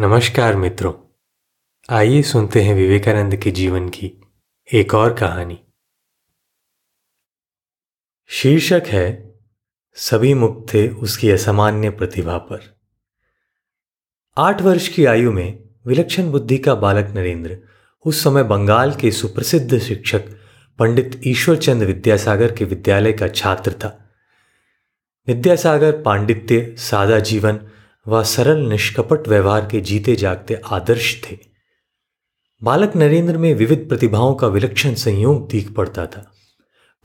नमस्कार मित्रों, आइए सुनते हैं विवेकानंद के जीवन की एक और कहानी। शीर्षक है सभी मुक्त थे उसकी असामान्य प्रतिभा पर। 8 वर्ष की आयु में विलक्षण बुद्धि का बालक नरेंद्र उस समय बंगाल के सुप्रसिद्ध शिक्षक पंडित ईश्वरचंद्र विद्यासागर के विद्यालय का छात्र था। विद्यासागर पांडित्य, सादा जीवन व सरल निष्कपट व्यवहार के जीते जागते आदर्श थे। बालक नरेंद्र में विविध प्रतिभाओं का विलक्षण संयोग दिख पड़ता था।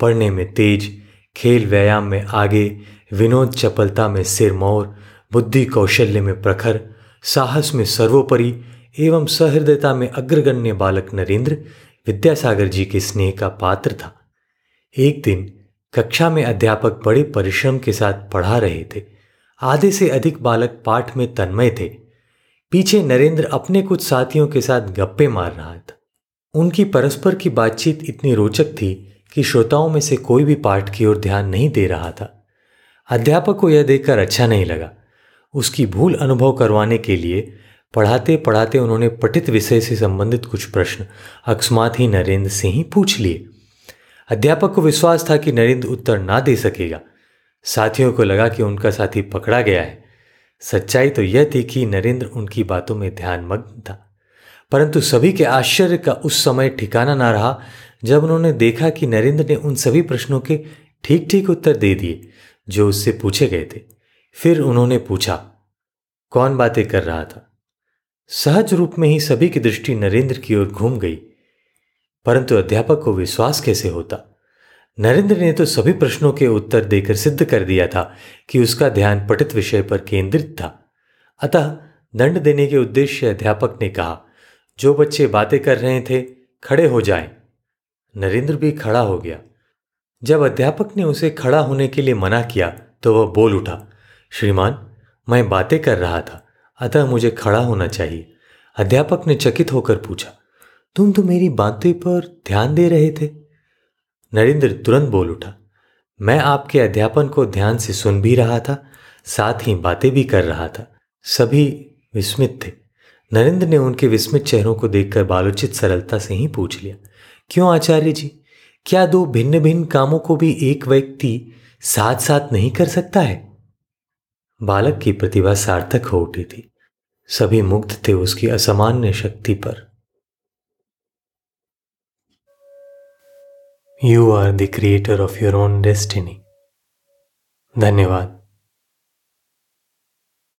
पढ़ने में तेज, खेल व्यायाम में आगे, विनोद चपलता में सिरमौर, बुद्धि कौशल्य में प्रखर, साहस में सर्वोपरि एवं सहृदयता में अग्रगण्य बालक नरेंद्र विद्यासागर जी के स्नेह का पात्र था। एक दिन कक्षा में अध्यापक बड़े परिश्रम के साथ पढ़ा रहे थे। आधे से अधिक बालक पाठ में तन्मय थे। पीछे नरेंद्र अपने कुछ साथियों के साथ गप्पे मार रहा था। उनकी परस्पर की बातचीत इतनी रोचक थी कि श्रोताओं में से कोई भी पाठ की ओर ध्यान नहीं दे रहा था। अध्यापक को यह देखकर अच्छा नहीं लगा। उसकी भूल अनुभव करवाने के लिए पढ़ाते पढ़ाते उन्होंने पठित विषय से संबंधित कुछ प्रश्न अकस्मात ही नरेंद्र से ही पूछ लिए। अध्यापक को विश्वास था कि नरेंद्र उत्तर ना दे सकेगा। साथियों को लगा कि उनका साथी पकड़ा गया है। सच्चाई तो यह थी कि नरेंद्र उनकी बातों में ध्यानमग्न था, परंतु सभी के आश्चर्य का उस समय ठिकाना ना रहा जब उन्होंने देखा कि नरेंद्र ने उन सभी प्रश्नों के ठीक ठीक उत्तर दे दिए जो उससे पूछे गए थे। फिर उन्होंने पूछा, कौन बातें कर रहा था? सहज रूप में ही सभी की दृष्टि नरेंद्र की ओर घूम गई, परंतु अध्यापक को विश्वास कैसे होता? नरेंद्र ने तो सभी प्रश्नों के उत्तर देकर सिद्ध कर दिया था कि उसका ध्यान पठित विषय पर केंद्रित था। अतः दंड देने के उद्देश्य से अध्यापक ने कहा, जो बच्चे बातें कर रहे थे खड़े हो जाएं। नरेंद्र भी खड़ा हो गया। जब अध्यापक ने उसे खड़ा होने के लिए मना किया तो वह बोल उठा, श्रीमान, मैं बातें कर रहा था, अतः मुझे खड़ा होना चाहिए। अध्यापक ने चकित होकर पूछा, तुम तो मेरी बातें पर ध्यान दे रहे थे? नरेंद्र तुरंत बोल उठा, मैं आपके अध्यापन को ध्यान से सुन भी रहा था, साथ ही बातें भी कर रहा था। सभी विस्मित थे। नरेंद्र ने उनके विस्मित चेहरों को देखकर बालोचित सरलता से ही पूछ लिया, क्यों आचार्य जी, क्या 2 भिन्न भिन्न कामों को भी एक व्यक्ति साथ साथ नहीं कर सकता है? बालक की प्रतिभा सार्थक हो उठी थी। सभी मुग्ध थे उसकी असामान्य शक्ति पर। You are the creator of your own destiny। धन्यवाद।